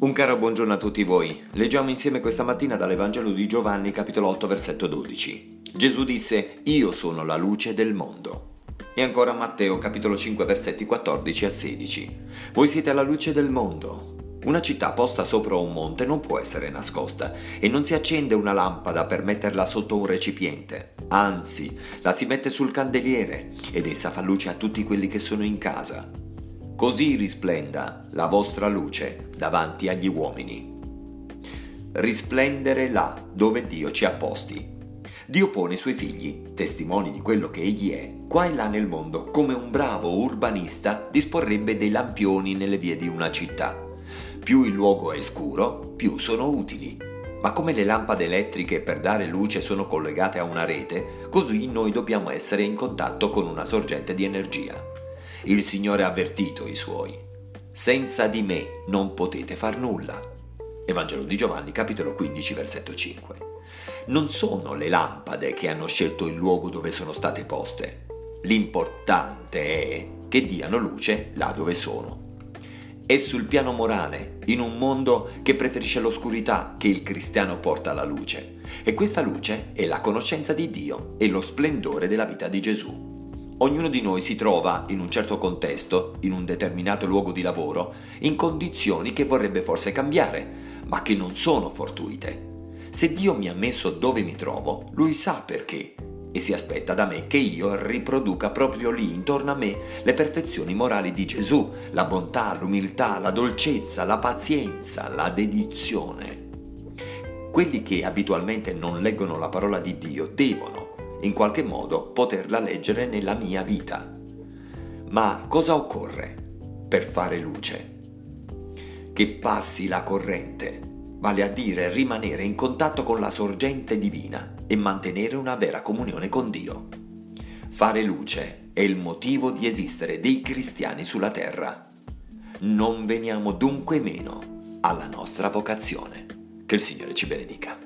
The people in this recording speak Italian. Un caro buongiorno a tutti voi. Leggiamo insieme questa mattina dall'Evangelo di Giovanni, capitolo 8, versetto 12. Gesù disse: "Io sono la luce del mondo". E ancora Matteo, capitolo 5, versetti 14 a 16. Voi siete la luce del mondo. Una città posta sopra un monte non può essere nascosta e non si accende una lampada per metterla sotto un recipiente. Anzi, la si mette sul candeliere ed essa fa luce a tutti quelli che sono in casa. Così risplenda la vostra luce davanti agli uomini. Risplendere là dove Dio ci ha posti. Dio pone i suoi figli, testimoni di quello che egli è, qua e là nel mondo, come un bravo urbanista disporrebbe dei lampioni nelle vie di una città. Più il luogo è scuro, più sono utili. Ma come le lampade elettriche per dare luce sono collegate a una rete, così noi dobbiamo essere in contatto con una sorgente di energia. Il Signore ha avvertito i Suoi. Senza di me non potete far nulla. Evangelo di Giovanni, capitolo 15, versetto 5. Non sono le lampade che hanno scelto il luogo dove sono state poste. L'importante è che diano luce là dove sono. È sul piano morale, in un mondo che preferisce l'oscurità, che il cristiano porta la luce. E questa luce è la conoscenza di Dio e lo splendore della vita di Gesù. Ognuno di noi si trova, in un certo contesto, in un determinato luogo di lavoro, in condizioni che vorrebbe forse cambiare, ma che non sono fortuite. Se Dio mi ha messo dove mi trovo, Lui sa perché. E si aspetta da me che io riproduca proprio lì, intorno a me, le perfezioni morali di Gesù, la bontà, l'umiltà, la dolcezza, la pazienza, la dedizione. Quelli che abitualmente non leggono la parola di Dio devono, in qualche modo, poterla leggere nella mia vita. Ma cosa occorre per fare luce? Che passi la corrente, vale a dire rimanere in contatto con la sorgente divina e mantenere una vera comunione con Dio. Fare luce è il motivo di esistere dei cristiani sulla terra. Non veniamo dunque meno alla nostra vocazione. Che il Signore ci benedica.